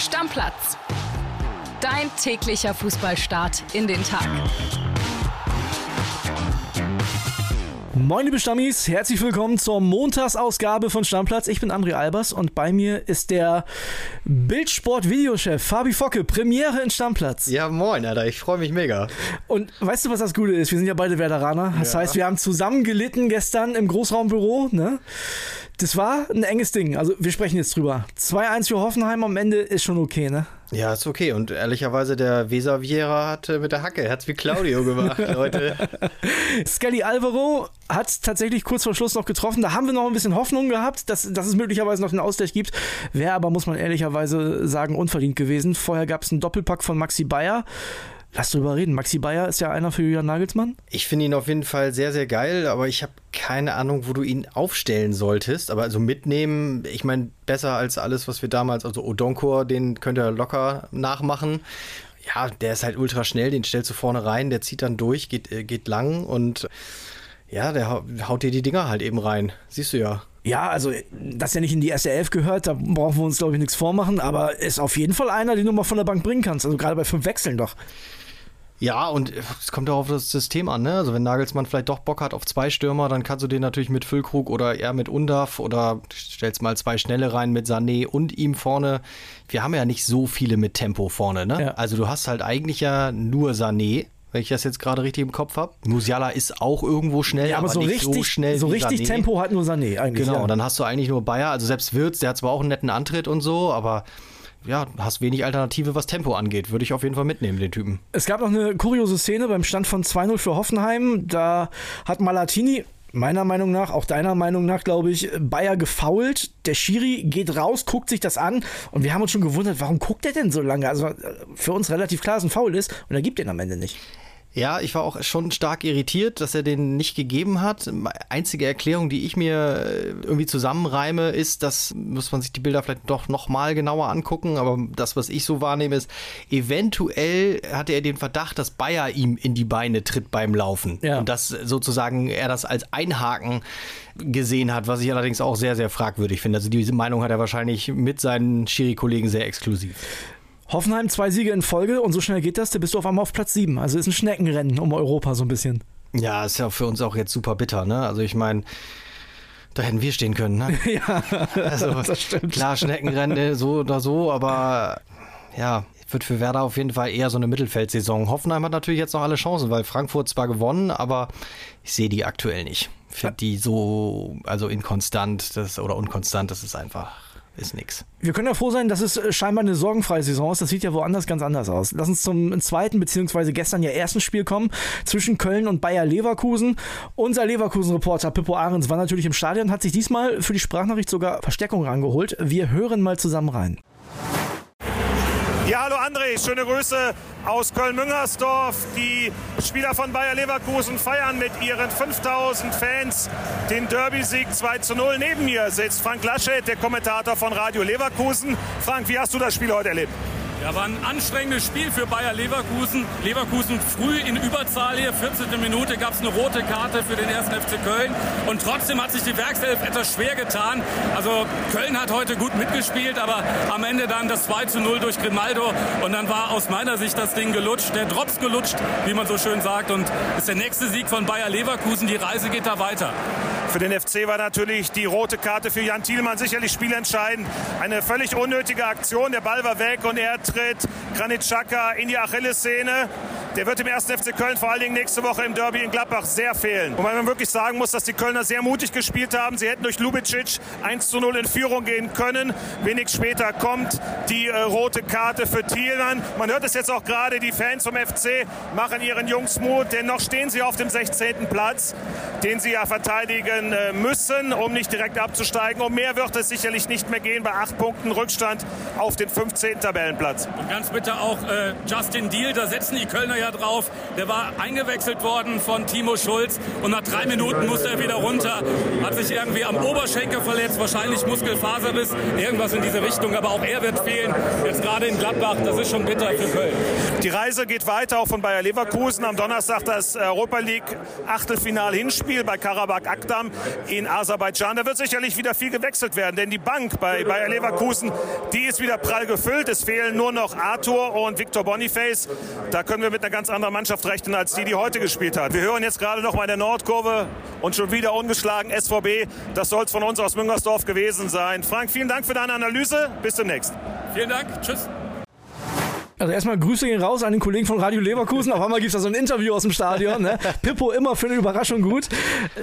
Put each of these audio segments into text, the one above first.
Stammplatz. Dein täglicher Fußballstart in den Tag. Moin liebe Stammis, herzlich willkommen zur Montagsausgabe von Stammplatz. Ich bin André Albers und bei mir ist der Bild-Sport-Videochef Fabi Focke, Premiere in Stammplatz. Ja moin, Alter, ich freue mich mega. Und weißt du, was das Gute ist? Wir sind ja beide Werderaner. Das heißt, wir haben zusammen gelitten gestern im Großraumbüro, ne? Das war ein enges Ding, also wir sprechen jetzt drüber. 2-1 für Hoffenheim am Ende ist schon okay, ne? Ja, ist okay. Und ehrlicherweise, der Vesaviera hat mit der Hacke, hat's wie Claudio gemacht, Leute. Scali Alvaro hat tatsächlich kurz vor Schluss noch getroffen. Da haben wir noch ein bisschen Hoffnung gehabt, dass es möglicherweise noch einen Ausgleich gibt. Wäre aber, muss man ehrlicherweise sagen, unverdient gewesen. Vorher gab es einen Doppelpack von Maxi Bayer. Lass drüber reden. Maxi Bayer ist ja einer für Julian Nagelsmann. Ich finde ihn auf jeden Fall sehr, sehr geil, aber ich habe keine Ahnung, wo du ihn aufstellen solltest. Aber also mitnehmen, ich meine, besser als alles, was wir damals, also Odonkor, den könnt ihr locker nachmachen. Ja, der ist halt ultra schnell, den stellst du vorne rein, der zieht dann durch, geht lang und ja, der haut dir die Dinger halt eben rein. Siehst du ja. Ja, also, dass er nicht in die erste Elf gehört, da brauchen wir uns, glaube ich, nichts vormachen, aber ist auf jeden Fall einer, den du mal von der Bank bringen kannst, also gerade bei 5 Wechseln doch. Ja, und es kommt auch auf das System an, ne? Also wenn Nagelsmann vielleicht doch Bock hat auf 2 Stürmer, dann kannst du den natürlich mit Füllkrug oder eher mit Undav oder stellst mal 2 Schnelle rein mit Sané und ihm vorne. Wir haben ja nicht so viele mit Tempo vorne, ne? Ja. Also du hast halt eigentlich ja nur Sané, wenn ich das jetzt gerade richtig im Kopf habe. Musiala ist auch irgendwo schnell, ja, aber so nicht richtig, so schnell so wie richtig Sané. Tempo hat nur Sané eigentlich. Genau, ja. Dann hast du eigentlich nur Bayer, also selbst Wirtz, der hat zwar auch einen netten Antritt und so, aber ja, hast wenig Alternative, was Tempo angeht. Würde ich auf jeden Fall mitnehmen, den Typen. Es gab noch eine kuriose Szene beim Stand von 2-0 für Hoffenheim. Da hat Malatini, meiner Meinung nach, auch deiner Meinung nach, glaube ich, Bayer gefoult. Der Schiri geht raus, guckt sich das an und wir haben uns schon gewundert, warum guckt er denn so lange? Also für uns relativ klar, dass ein Foul ist und er gibt den am Ende nicht. Ja, ich war auch schon stark irritiert, dass er den nicht gegeben hat. Einzige Erklärung, die ich mir irgendwie zusammenreime, ist, dass, muss man sich die Bilder vielleicht doch nochmal genauer angucken, aber das, was ich so wahrnehme, ist, eventuell hatte er den Verdacht, dass Bayer ihm in die Beine tritt beim Laufen. Ja. Und dass sozusagen er das als Einhaken gesehen hat, was ich allerdings auch sehr, sehr fragwürdig finde. Also diese Meinung hat er wahrscheinlich mit seinen Schiri-Kollegen sehr exklusiv. Hoffenheim 2 Siege in Folge und so schnell geht das, da bist du auf einmal auf Platz 7. Also ist ein Schneckenrennen um Europa so ein bisschen. Ja, ist ja für uns auch jetzt super bitter, ne? Also ich meine, da hätten wir stehen können, ne? Ja, also, das stimmt. Klar, Schneckenrennen so oder so, aber ja, wird für Werder auf jeden Fall eher so eine Mittelfeldsaison. Hoffenheim hat natürlich jetzt noch alle Chancen, weil Frankfurt zwar gewonnen, aber ich sehe die aktuell nicht. Ich finde die so, also unkonstant, das ist einfach... ist nix. Wir können ja froh sein, dass es scheinbar eine sorgenfreie Saison ist. Das sieht ja woanders ganz anders aus. Lass uns zum zweiten bzw. gestern ja ersten Spiel kommen zwischen Köln und Bayer Leverkusen. Unser Leverkusen-Reporter Pippo Ahrens war natürlich im Stadion und hat sich diesmal für die Sprachnachricht sogar Verstärkung rangeholt. Wir hören mal zusammen rein. Ja, hallo André, schöne Grüße aus Köln-Müngersdorf. Die Spieler von Bayer Leverkusen feiern mit ihren 5.000 Fans den Derby-Sieg 2:0. Neben mir sitzt Frank Laschet, der Kommentator von Radio Leverkusen. Frank, wie hast du das Spiel heute erlebt? Ja, war ein anstrengendes Spiel für Bayer Leverkusen. Leverkusen früh in Überzahl hier, 14. Minute gab es eine rote Karte für den 1. FC Köln. Und trotzdem hat sich die Werkself etwas schwer getan. Also Köln hat heute gut mitgespielt, aber am Ende dann das 2:0 durch Grimaldo. Und dann war aus meiner Sicht das Ding gelutscht, der Drops gelutscht, wie man so schön sagt. Und ist der nächste Sieg von Bayer Leverkusen. Die Reise geht da weiter. Für den FC war natürlich die rote Karte für Jan Thielmann sicherlich spielentscheidend. Eine völlig unnötige Aktion. Der Ball war weg und er tritt Granit Xhaka in die Achillessehne. Der wird dem 1. FC Köln vor allen Dingen nächste Woche im Derby in Gladbach sehr fehlen. Und man wirklich sagen muss, dass die Kölner sehr mutig gespielt haben. Sie hätten durch Lubicic 1:0 in Führung gehen können. Wenig später kommt die rote Karte für Thielmann. Man hört es jetzt auch gerade, die Fans vom FC machen ihren Jungs Mut. Denn noch stehen sie auf dem 16. Platz, den sie ja verteidigen müssen, um nicht direkt abzusteigen. Um mehr wird es sicherlich nicht mehr gehen bei 8 Punkten Rückstand auf den 15. Tabellenplatz. Und ganz bitte auch Justin Deal, da setzen die Kölner Bayer drauf. Der war eingewechselt worden von Timo Schulz und nach 3 Minuten musste er wieder runter. Hat sich irgendwie am Oberschenkel verletzt, wahrscheinlich Muskelfaserriss, irgendwas in diese Richtung. Aber auch er wird fehlen, jetzt gerade in Gladbach. Das ist schon bitter für Köln. Die Reise geht weiter, auch von Bayer Leverkusen. Am Donnerstag das Europa League Achtelfinal-Hinspiel bei Karabakh Akdam in Aserbaidschan. Da wird sicherlich wieder viel gewechselt werden, denn die Bank bei Bayer Leverkusen, die ist wieder prall gefüllt. Es fehlen nur noch Arthur und Victor Boniface. Da können wir mit einer ganz anderen Mannschaft rechnen, als die heute gespielt hat. Wir hören jetzt gerade noch mal in der Nordkurve und schon wieder ungeschlagen SVB. Das soll es von uns aus Müngersdorf gewesen sein. Frank, vielen Dank für deine Analyse. Bis demnächst. Vielen Dank. Tschüss. Also erstmal Grüße gehen raus an den Kollegen von Radio Leverkusen. Auf einmal gibt es da so ein Interview aus dem Stadion. Ne? Pippo immer für eine Überraschung gut.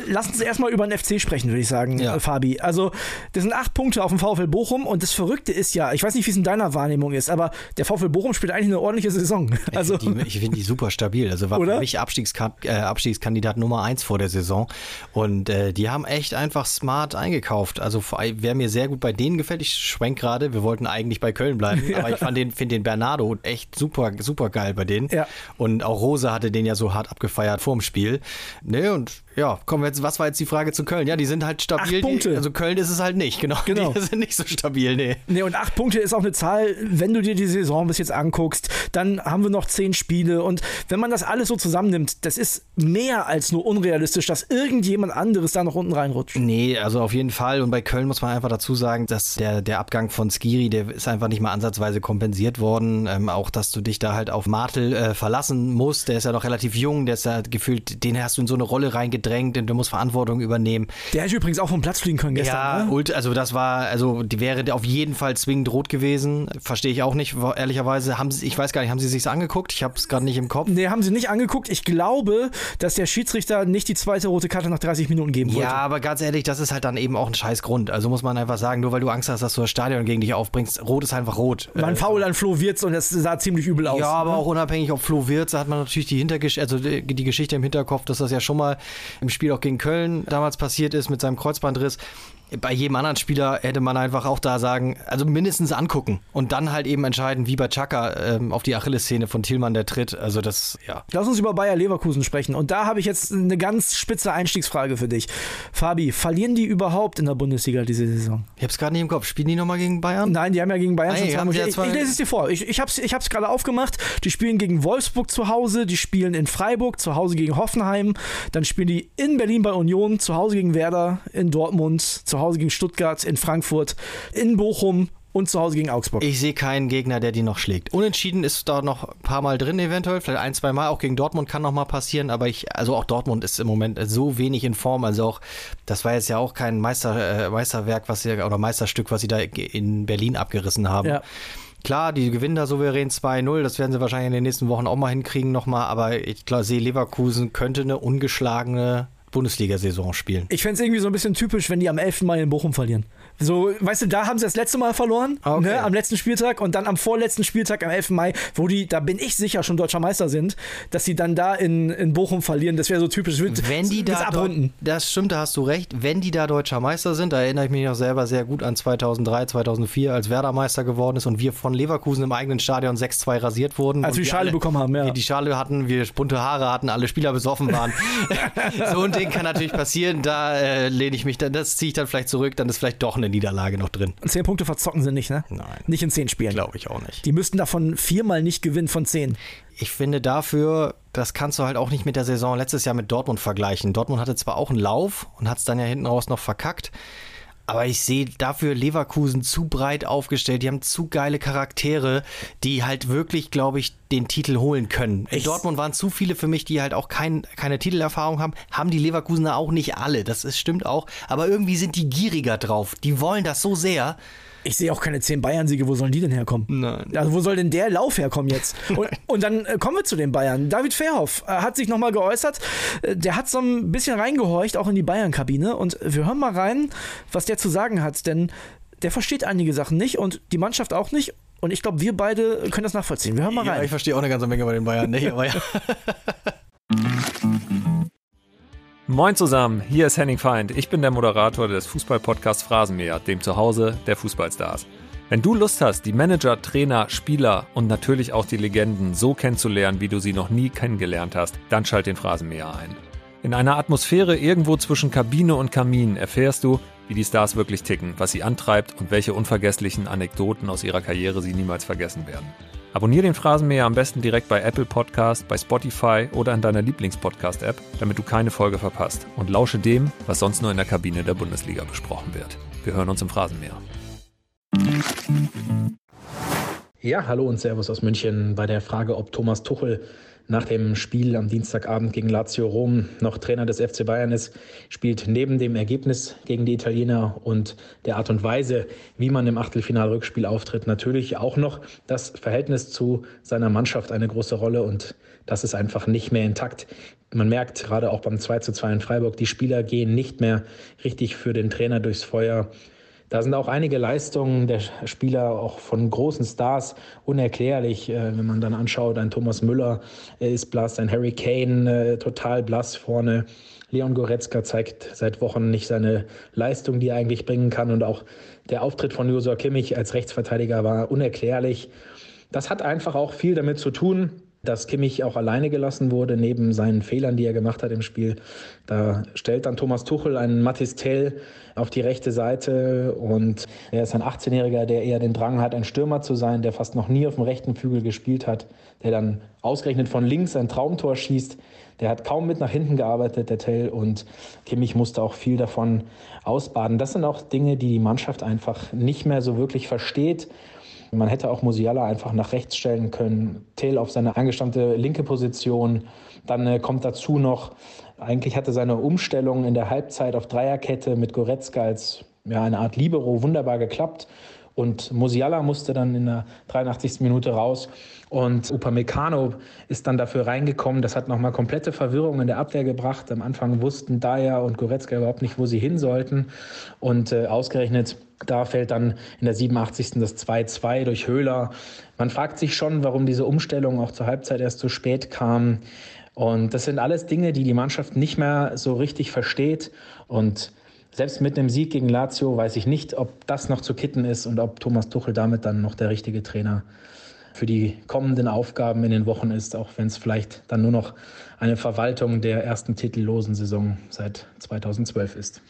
Lass uns erstmal über den FC sprechen, würde ich sagen, ja. Fabi. Also das sind 8 Punkte auf dem VfL Bochum. Und das Verrückte ist ja, ich weiß nicht, wie es in deiner Wahrnehmung ist, aber der VfL Bochum spielt eigentlich eine ordentliche Saison. Also, ich finde die super stabil. Also war für mich Abstiegskandidat Nummer 1 vor der Saison. Und die haben echt einfach smart eingekauft. Also wer mir sehr gut bei denen gefällt, ich schwenk gerade, wir wollten eigentlich bei Köln bleiben. Ja. Aber ich finde den Bernardo echt super, super geil bei denen. Ja. Und auch Rose hatte den ja so hart abgefeiert vorm Spiel. Ne, und ja, kommen wir jetzt, was war jetzt die Frage zu Köln? Ja, die sind halt stabil. 8 Punkte. Also Köln ist es halt nicht, genau. Die sind nicht so stabil, ne. Ne, und 8 Punkte ist auch eine Zahl, wenn du dir die Saison bis jetzt anguckst, dann haben wir noch 10 Spiele und wenn man das alles so zusammennimmt, das ist mehr als nur unrealistisch, dass irgendjemand anderes da noch unten reinrutscht. Nee, also auf jeden Fall, und bei Köln muss man einfach dazu sagen, dass der Abgang von Skiri, der ist einfach nicht mal ansatzweise kompensiert worden, auch, dass du dich da halt auf Martel verlassen musst. Der ist ja noch relativ jung, der ist ja gefühlt, den hast du in so eine Rolle reingedrängt und du musst Verantwortung übernehmen. Der hätte übrigens auch vom Platz fliegen können gestern. Ja, ne? Die wäre auf jeden Fall zwingend rot gewesen. Verstehe ich auch nicht, ehrlicherweise. Ich weiß gar nicht, haben sie sich's angeguckt? Ich habe es gerade nicht im Kopf. Nee, haben sie nicht angeguckt. Ich glaube, dass der Schiedsrichter nicht die zweite rote Karte nach 30 Minuten geben wollte. Ja, aber ganz ehrlich, das ist halt dann eben auch ein scheiß Grund. Also muss man einfach sagen, nur weil du Angst hast, dass du das Stadion gegen dich aufbringst, rot ist einfach rot. War ein Foul an Flo Wirtz und das sah ziemlich übel aus. Ja, aber auch unabhängig, ob Flo Wirtz, da hat man natürlich die Geschichte im Hinterkopf, dass das ja schon mal im Spiel auch gegen Köln damals passiert ist mit seinem Kreuzbandriss. Bei jedem anderen Spieler hätte man einfach auch da sagen, also mindestens angucken und dann halt eben entscheiden, wie bei Chaka auf die Achillessehne von Thielmann der Tritt. Also das, ja. Lass uns über Bayer Leverkusen sprechen und da habe ich jetzt eine ganz spitze Einstiegsfrage für dich. Fabi, verlieren die überhaupt in der Bundesliga diese Saison? Ich hab's gerade nicht im Kopf. Spielen die nochmal gegen Bayern? Nein, die haben ja gegen Bayern schon 2-0. Ich lese es dir vor. Ich hab's gerade aufgemacht. Die spielen gegen Wolfsburg zu Hause, die spielen in Freiburg zu Hause gegen Hoffenheim, dann spielen die in Berlin bei Union, zu Hause gegen Werder, in Dortmund, zu Hause gegen Stuttgart, in Frankfurt, in Bochum und zu Hause gegen Augsburg. Ich sehe keinen Gegner, der die noch schlägt. Unentschieden ist da noch ein paar Mal drin eventuell, vielleicht 1-2 Mal, auch gegen Dortmund kann noch mal passieren, aber auch Dortmund ist im Moment so wenig in Form, also auch, das war jetzt ja auch kein Meisterstück, was sie da in Berlin abgerissen haben. Ja. Klar, die gewinnen da souverän 2-0, das werden sie wahrscheinlich in den nächsten Wochen auch mal hinkriegen nochmal, aber ich sehe, Leverkusen könnte eine ungeschlagene Bundesliga-Saison spielen. Ich fände es irgendwie so ein bisschen typisch, wenn die am 11. Mal in Bochum verlieren. So, weißt du, da haben sie das letzte Mal verloren, okay, ne, am letzten Spieltag und dann am vorletzten Spieltag am 11. Mai, wo die, da bin ich sicher, schon deutscher Meister sind, dass sie dann da in Bochum verlieren. Das wäre so typisch. Wenn die da abrunden. Das stimmt, da hast du recht. Wenn die da deutscher Meister sind, da erinnere ich mich noch selber sehr gut an 2003, 2004, als Werder Meister geworden ist und wir von Leverkusen im eigenen Stadion 6-2 rasiert wurden. Als wir die Schale bekommen haben, ja. Wir die Schale hatten, wir bunte Haare hatten, alle Spieler besoffen waren. So ein Ding kann natürlich passieren, da lehne ich mich, das ziehe ich dann vielleicht zurück, dann ist vielleicht doch eine Niederlage noch drin. 10 Punkte verzocken sie nicht, ne? Nein. Nicht in 10 Spielen. Glaube ich auch nicht. Die müssten davon 4 Mal nicht gewinnen von 10. Ich finde dafür, das kannst du halt auch nicht mit der Saison letztes Jahr mit Dortmund vergleichen. Dortmund hatte zwar auch einen Lauf und hat es dann ja hinten raus noch verkackt, aber ich sehe dafür Leverkusen zu breit aufgestellt. Die haben zu geile Charaktere, die halt wirklich, glaube ich, den Titel holen können. In Dortmund waren zu viele für mich, die halt auch keine Titelerfahrung haben. Haben die Leverkusener auch nicht alle. Das stimmt auch. Aber irgendwie sind die gieriger drauf. Die wollen das so sehr. Ich sehe auch keine 10 Bayern-Siege. Wo sollen die denn herkommen? Nein. Also wo soll denn der Lauf herkommen jetzt? Und dann kommen wir zu den Bayern. David Fairhoff hat sich nochmal geäußert. Der hat so ein bisschen reingehorcht, auch in die Bayern-Kabine. Und wir hören mal rein, was der zu sagen hat. Denn der versteht einige Sachen nicht und die Mannschaft auch nicht. Und ich glaube, wir beide können das nachvollziehen. Wir hören mal rein. Ja, ich verstehe auch eine ganze Menge bei den Bayern. Nee, aber ja. Moin zusammen, hier ist Henning Feind. Ich bin der Moderator des Fußball-Podcasts Phrasenmäher, dem Zuhause der Fußballstars. Wenn du Lust hast, die Manager, Trainer, Spieler und natürlich auch die Legenden so kennenzulernen, wie du sie noch nie kennengelernt hast, dann schalt den Phrasenmäher ein. In einer Atmosphäre irgendwo zwischen Kabine und Kamin erfährst du, wie die Stars wirklich ticken, was sie antreibt und welche unvergesslichen Anekdoten aus ihrer Karriere sie niemals vergessen werden. Abonnier den Phrasenmäher am besten direkt bei Apple Podcast, bei Spotify oder in deiner Lieblings-Podcast-App, damit du keine Folge verpasst. Und lausche dem, was sonst nur in der Kabine der Bundesliga besprochen wird. Wir hören uns im Phrasenmäher. Ja, hallo und Servus aus München. Bei der Frage, ob Thomas Tuchel nach dem Spiel am Dienstagabend gegen Lazio Rom noch Trainer des FC Bayern ist, spielt neben dem Ergebnis gegen die Italiener und der Art und Weise, wie man im Achtelfinalrückspiel auftritt, natürlich auch noch das Verhältnis zu seiner Mannschaft eine große Rolle, und das ist einfach nicht mehr intakt. Man merkt gerade auch beim 2:2 in Freiburg, die Spieler gehen nicht mehr richtig für den Trainer durchs Feuer. Da sind auch einige Leistungen der Spieler, auch von großen Stars, unerklärlich. Wenn man dann anschaut, ein Thomas Müller ist blass, ein Harry Kane total blass vorne. Leon Goretzka zeigt seit Wochen nicht seine Leistung, die er eigentlich bringen kann. Und auch der Auftritt von Joshua Kimmich als Rechtsverteidiger war unerklärlich. Das hat einfach auch viel damit zu tun, dass Kimmich auch alleine gelassen wurde, neben seinen Fehlern, die er gemacht hat im Spiel. Da stellt dann Thomas Tuchel einen Mathys Tel auf die rechte Seite, und er ist ein 18-Jähriger, der eher den Drang hat, ein Stürmer zu sein, der fast noch nie auf dem rechten Flügel gespielt hat, der dann ausgerechnet von links ein Traumtor schießt. Der hat kaum mit nach hinten gearbeitet, der Tel, und Kimmich musste auch viel davon ausbaden. Das sind auch Dinge, die die Mannschaft einfach nicht mehr so wirklich versteht. Man hätte auch Musiala einfach nach rechts stellen können, Tel auf seine angestammte linke Position. Dann kommt dazu noch, eigentlich hatte seine Umstellung in der Halbzeit auf Dreierkette mit Goretzka als eine Art Libero wunderbar geklappt. Und Musiala musste dann in der 83. Minute raus. Und Upamecano ist dann dafür reingekommen. Das hat nochmal komplette Verwirrung in der Abwehr gebracht. Am Anfang wussten Bayer und Goretzka überhaupt nicht, wo sie hin sollten. Und ausgerechnet da fällt dann in der 87. das 2:2 durch Höhler. Man fragt sich schon, warum diese Umstellung auch zur Halbzeit erst so spät kam. Und das sind alles Dinge, die die Mannschaft nicht mehr so richtig versteht. Und selbst mit einem Sieg gegen Lazio weiß ich nicht, ob das noch zu kitten ist und ob Thomas Tuchel damit dann noch der richtige Trainer für die kommenden Aufgaben in den Wochen ist, auch wenn es vielleicht dann nur noch eine Verwaltung der ersten titellosen Saison seit 2012 ist.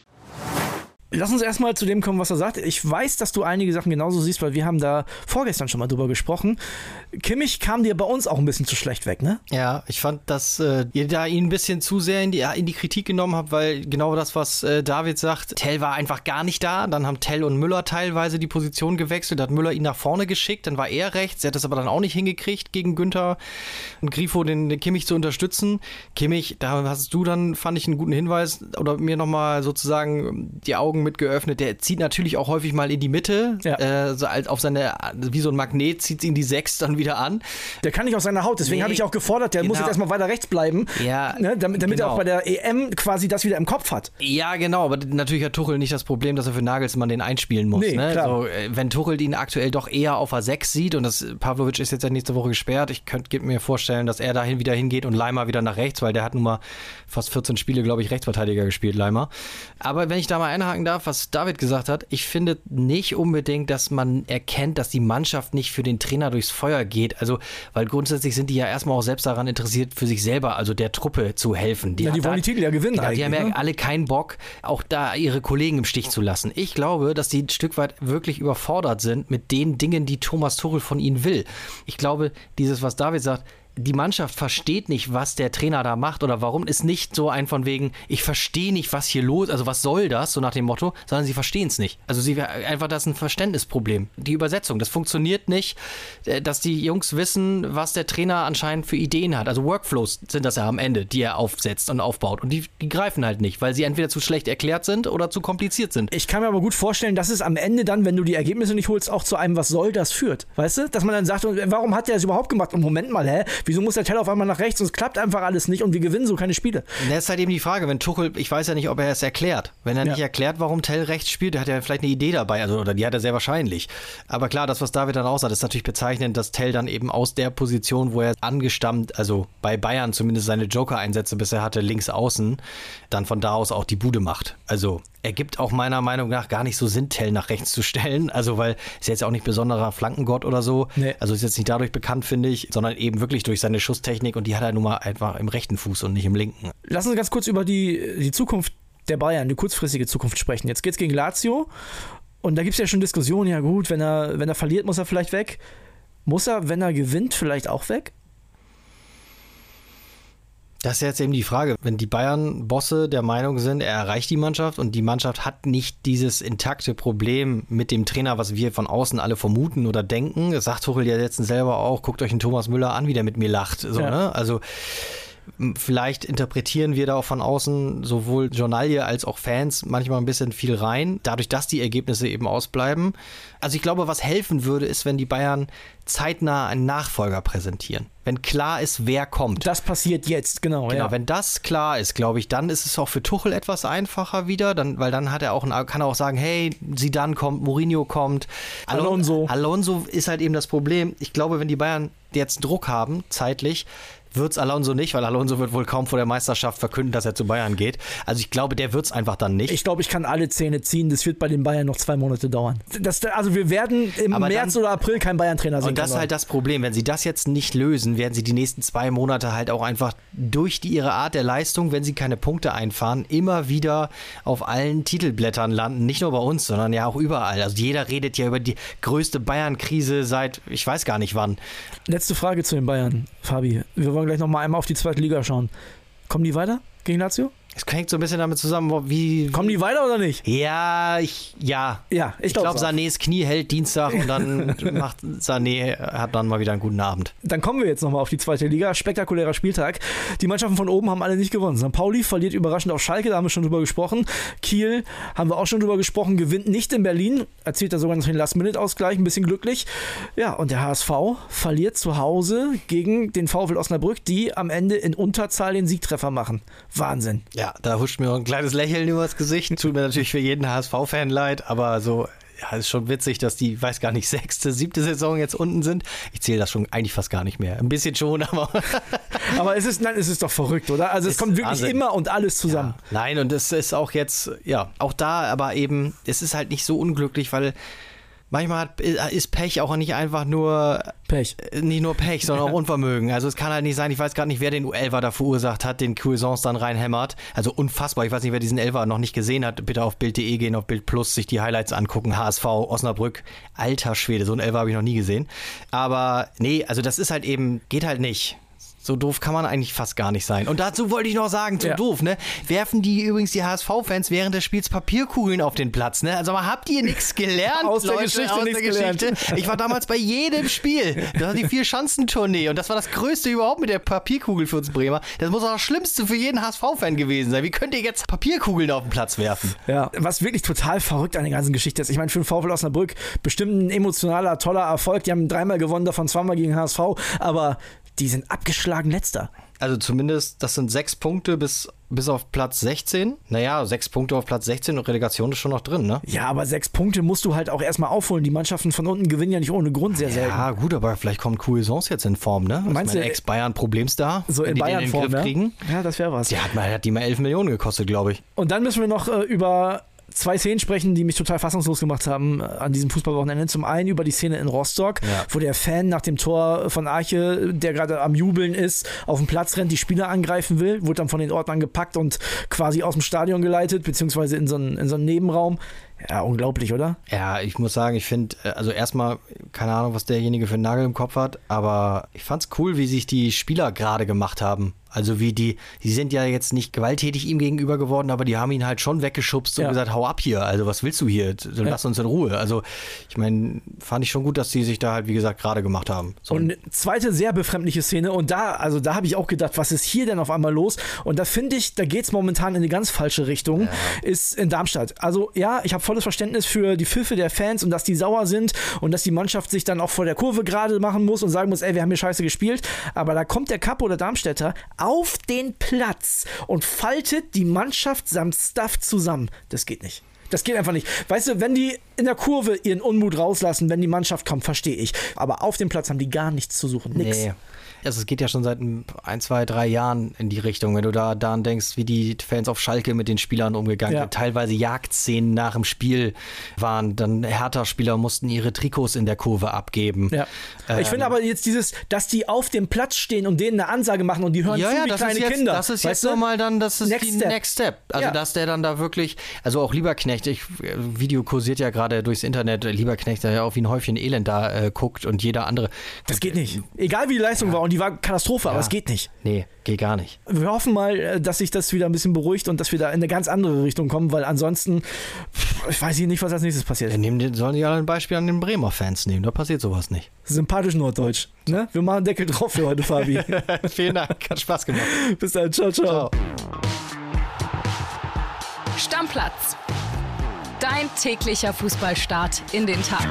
Lass uns erstmal zu dem kommen, was er sagt. Ich weiß, dass du einige Sachen genauso siehst, weil wir haben da vorgestern schon mal drüber gesprochen. Kimmich kam dir bei uns auch ein bisschen zu schlecht weg, ne? Ja, ich fand, dass ihr da ihn ein bisschen zu sehr in die Kritik genommen habt, weil genau das, was David sagt, Tel war einfach gar nicht da. Dann haben Tel und Müller teilweise die Position gewechselt. Da hat Müller ihn nach vorne geschickt, dann war er rechts. Er hat das aber dann auch nicht hingekriegt, gegen Günther und Grifo den Kimmich zu unterstützen. Kimmich, da hast du dann, fand ich, einen guten Hinweis oder mir nochmal sozusagen die Augen mit geöffnet. Der zieht natürlich auch häufig mal in die Mitte, so auf seine, wie so ein Magnet zieht ihn die Sechs dann wieder an. Der kann nicht aus seiner Haut, deswegen habe ich auch gefordert, der muss jetzt erstmal weiter rechts bleiben, damit er auch bei der EM quasi das wieder im Kopf hat. Ja, genau, aber natürlich hat Tuchel nicht das Problem, dass er für Nagelsmann den einspielen muss. So, wenn Tuchel ihn aktuell doch eher auf der 6 sieht, und das Pavlovic ist jetzt ja nächste Woche gesperrt, ich könnte mir vorstellen, dass er dahin wieder hingeht und Leimer wieder nach rechts, weil der hat nun mal fast 14 Spiele, glaube ich, Rechtsverteidiger gespielt, Leimer. Aber wenn ich da mal einhaken darf, was David gesagt hat, ich finde nicht unbedingt, dass man erkennt, dass die Mannschaft nicht für den Trainer durchs Feuer geht. Also, weil grundsätzlich sind die ja erstmal auch selbst daran interessiert, für sich selber, also der Truppe, zu helfen. Die wollen die Titel ja gewinnen. Die haben ja alle keinen Bock, auch da ihre Kollegen im Stich zu lassen. Ich glaube, dass die ein Stück weit wirklich überfordert sind mit den Dingen, die Thomas Tuchel von ihnen will. Ich glaube, dieses, was David sagt, die Mannschaft versteht nicht, was der Trainer da macht oder warum, ist nicht so ein von wegen, ich verstehe nicht, was hier los ist, also was soll das, so nach dem Motto, sondern sie verstehen es nicht. Also das ist ein Verständnisproblem. Die Übersetzung, das funktioniert nicht, dass die Jungs wissen, was der Trainer anscheinend für Ideen hat. Also Workflows sind das ja am Ende, die er aufsetzt und aufbaut. Und die greifen halt nicht, weil sie entweder zu schlecht erklärt sind oder zu kompliziert sind. Ich kann mir aber gut vorstellen, dass es am Ende dann, wenn du die Ergebnisse nicht holst, auch zu einem, was soll das, führt. Weißt du? Dass man dann sagt, warum hat der das überhaupt gemacht? Und Moment mal, wieso muss der Tel auf einmal nach rechts? Und es klappt einfach alles nicht und wir gewinnen so keine Spiele. Das ist halt eben die Frage, wenn Tuchel, ich weiß ja nicht, ob er es erklärt. Wenn er nicht erklärt, warum Tel rechts spielt, der hat ja vielleicht eine Idee dabei, also, oder die hat er sehr wahrscheinlich. Aber klar, das, was David dann auch sagt, ist natürlich bezeichnend, dass Tel dann eben aus der Position, wo er angestammt, also bei Bayern zumindest seine Joker-Einsätze bisher hatte, links außen, dann von da aus auch die Bude macht. Also ergibt auch meiner Meinung nach gar nicht so Sinn, Tell nach rechts zu stellen. Also, weil ist jetzt auch nicht besonderer Flankengott oder so. Nee. Also ist jetzt nicht dadurch bekannt, finde ich, sondern eben wirklich durch seine Schusstechnik, und die hat er nun mal einfach im rechten Fuß und nicht im linken. Lass uns ganz kurz über die Zukunft der Bayern, die kurzfristige Zukunft sprechen. Jetzt geht's gegen Lazio und da gibt es ja schon Diskussionen, ja gut, wenn er verliert, muss er vielleicht weg. Muss er, wenn er gewinnt, vielleicht auch weg? Das ist jetzt eben die Frage, wenn die Bayern-Bosse der Meinung sind, er erreicht die Mannschaft und die Mannschaft hat nicht dieses intakte Problem mit dem Trainer, was wir von außen alle vermuten oder denken. Das sagt Tuchel ja letztens selber auch, guckt euch den Thomas Müller an, wie der mit mir lacht. So, ja. Ne? Also vielleicht interpretieren wir da auch von außen, sowohl Journalie als auch Fans, manchmal ein bisschen viel rein, dadurch, dass die Ergebnisse eben ausbleiben. Also ich glaube, was helfen würde, ist, wenn die Bayern zeitnah einen Nachfolger präsentieren. Wenn klar ist, wer kommt. Das passiert jetzt, genau. Ja. Wenn das klar ist, glaube ich, dann ist es auch für Tuchel etwas einfacher wieder, weil dann hat er auch kann er auch sagen, hey, Zidane kommt, Mourinho kommt. Alonso ist halt eben das Problem. Ich glaube, wenn die Bayern jetzt Druck haben, zeitlich, wird es Alonso nicht, weil Alonso wird wohl kaum vor der Meisterschaft verkünden, dass er zu Bayern geht. Also ich glaube, der wird es einfach dann nicht. Ich glaube, ich kann alle Zähne ziehen. Das wird bei den Bayern noch 2 Monate dauern. Also wir werden im März oder April keinen Bayern-Trainer sehen. Und das ist halt das Problem. Wenn sie das jetzt nicht lösen, werden sie die nächsten 2 Monate halt auch einfach durch ihre Art der Leistung, wenn sie keine Punkte einfahren, immer wieder auf allen Titelblättern landen. Nicht nur bei uns, sondern ja auch überall. Also jeder redet ja über die größte Bayern-Krise seit ich weiß gar nicht wann. Letzte Frage zu den Bayern, Fabi. Wir wollen gleich nochmal einmal auf die zweite Liga schauen. Kommen die weiter gegen Lazio? Es hängt so ein bisschen damit zusammen, wie... Kommen die weiter oder nicht? Ich glaube, Sanés Knie hält Dienstag und dann hat dann mal wieder einen guten Abend. Dann kommen wir jetzt nochmal auf die zweite Liga. Spektakulärer Spieltag. Die Mannschaften von oben haben alle nicht gewonnen. St. Pauli verliert überraschend auf Schalke, da haben wir schon drüber gesprochen. Kiel haben wir auch schon drüber gesprochen, gewinnt nicht in Berlin, erzielt da sogar noch den Last-Minute-Ausgleich, ein bisschen glücklich. Ja, und der HSV verliert zu Hause gegen den VfL Osnabrück, die am Ende in Unterzahl den Siegtreffer machen. Wahnsinn. Ja. Da huscht mir ein kleines Lächeln übers Gesicht. Tut mir natürlich für jeden HSV-Fan leid, aber so, ja, ist schon witzig, dass die, weiß gar nicht, 6., 7. Saison jetzt unten sind. Ich zähle das schon eigentlich fast gar nicht mehr. Ein bisschen schon, aber... aber es ist doch verrückt, oder? Also es kommt wirklich Wahnsinn. Immer und alles zusammen. Ja, nein, und es ist auch jetzt, ja, auch da, aber eben, es ist halt nicht so unglücklich, weil... Manchmal ist Pech auch nicht einfach nur Pech, sondern auch Unvermögen. Also es kann halt nicht sein, ich weiß gar nicht, wer den Elfer da verursacht hat, den Cuisance dann reinhämmert. Also unfassbar, ich weiß nicht, wer diesen Elfer noch nicht gesehen hat. Bitte auf Bild.de gehen, auf Bild Plus, sich die Highlights angucken. HSV, Osnabrück, alter Schwede, so einen Elfer habe ich noch nie gesehen. Aber nee, also das ist halt eben, geht halt nicht. So doof kann man eigentlich fast gar nicht sein. Und dazu wollte ich noch sagen, doof, ne? Werfen die übrigens die HSV-Fans während des Spiels Papierkugeln auf den Platz, ne? Also habt ihr nichts gelernt, Leute, aus der Geschichte? Ich war damals bei jedem Spiel. Das war die 4-Schanzentournee und das war das Größte überhaupt mit der Papierkugel für uns Bremer. Das muss auch das Schlimmste für jeden HSV-Fan gewesen sein. Wie könnt ihr jetzt Papierkugeln auf den Platz werfen? Ja, was wirklich total verrückt an der ganzen Geschichte ist. Ich meine, für den VfL Osnabrück bestimmt ein emotionaler, toller Erfolg. Die haben 3-mal gewonnen, davon 2-mal gegen HSV, aber... Die sind abgeschlagen Letzter. Also zumindest, das sind 6 Punkte bis auf Platz 16. Naja, 6 Punkte auf Platz 16 und Relegation ist schon noch drin, ne? Ja, aber 6 Punkte musst du halt auch erstmal aufholen. Die Mannschaften von unten gewinnen ja nicht ohne Grund sehr selten. Ja, gut, aber vielleicht kommt Cousins jetzt in Form, ne? Meinst du, Ex-Bayern-Problemstar? So in Bayern-Form, ne? Ja, das wäre was. Der hat die mal 11 Millionen gekostet, glaube ich. Und dann müssen wir noch über... 2 Szenen sprechen, die mich total fassungslos gemacht haben an diesem Fußballwochenende. Zum einen über die Szene in Rostock, wo der Fan nach dem Tor von Arche, der gerade am Jubeln ist, auf den Platz rennt, die Spieler angreifen will, wurde dann von den Ordnern gepackt und quasi aus dem Stadion geleitet, beziehungsweise in so einen Nebenraum. Ja, unglaublich, oder? Ja, ich muss sagen, ich finde, also erstmal, keine Ahnung, was derjenige für einen Nagel im Kopf hat, aber ich fand's cool, wie sich die Spieler gerade gemacht haben. Also wie die sind ja jetzt nicht gewalttätig ihm gegenüber geworden, aber die haben ihn halt schon weggeschubst und gesagt, hau ab hier, also was willst du hier? Lass uns in Ruhe. Also ich meine, fand ich schon gut, dass die sich da halt, wie gesagt, gerade gemacht haben. So. Und zweite sehr befremdliche Szene und da habe ich auch gedacht, was ist hier denn auf einmal los? Und da finde ich, da geht's momentan in eine ganz falsche Richtung, ist in Darmstadt. Also ja, ich habe volles Verständnis für die Pfiffe der Fans und dass die sauer sind und dass die Mannschaft sich dann auch vor der Kurve gerade machen muss und sagen muss, ey, wir haben hier scheiße gespielt, aber da kommt der Kapo, der Darmstädter, auf den Platz und faltet die Mannschaft samt Staff zusammen. Das geht nicht. Das geht einfach nicht. Weißt du, wenn die in der Kurve ihren Unmut rauslassen, wenn die Mannschaft kommt, verstehe ich. Aber auf dem Platz haben die gar nichts zu suchen. Nix. Nee. Also es geht ja schon seit ein, zwei, drei Jahren in die Richtung, wenn du da daran denkst, wie die Fans auf Schalke mit den Spielern umgegangen sind. Teilweise Jagdszenen nach dem Spiel waren, dann Hertha-Spieler mussten ihre Trikots in der Kurve abgeben. Ja. Ich finde aber jetzt dieses, dass die auf dem Platz stehen und denen eine Ansage machen und die hören zu wie kleine jetzt, Kinder. Das ist jetzt nochmal dann, das ist die Next Step. Also dass der dann da wirklich, also auch Lieberknecht, Video kursiert ja gerade durchs Internet, Lieberknecht, der ja auch wie ein Häufchen Elend da guckt und jeder andere. Das geht nicht. Egal wie die Leistung war, und die war Katastrophe, aber es geht nicht. Nee, geht gar nicht. Wir hoffen mal, dass sich das wieder ein bisschen beruhigt und dass wir da in eine ganz andere Richtung kommen, weil ansonsten, ich weiß hier nicht, was als nächstes passiert. Sollen die ja ein Beispiel an den Bremer Fans nehmen, da passiert sowas nicht. Sympathisch Norddeutsch, ne? Wir machen Deckel drauf für heute, Fabi. Vielen Dank, hat Spaß gemacht. Bis dann, ciao, ciao. Stammplatz. Dein täglicher Fußballstart in den Tag.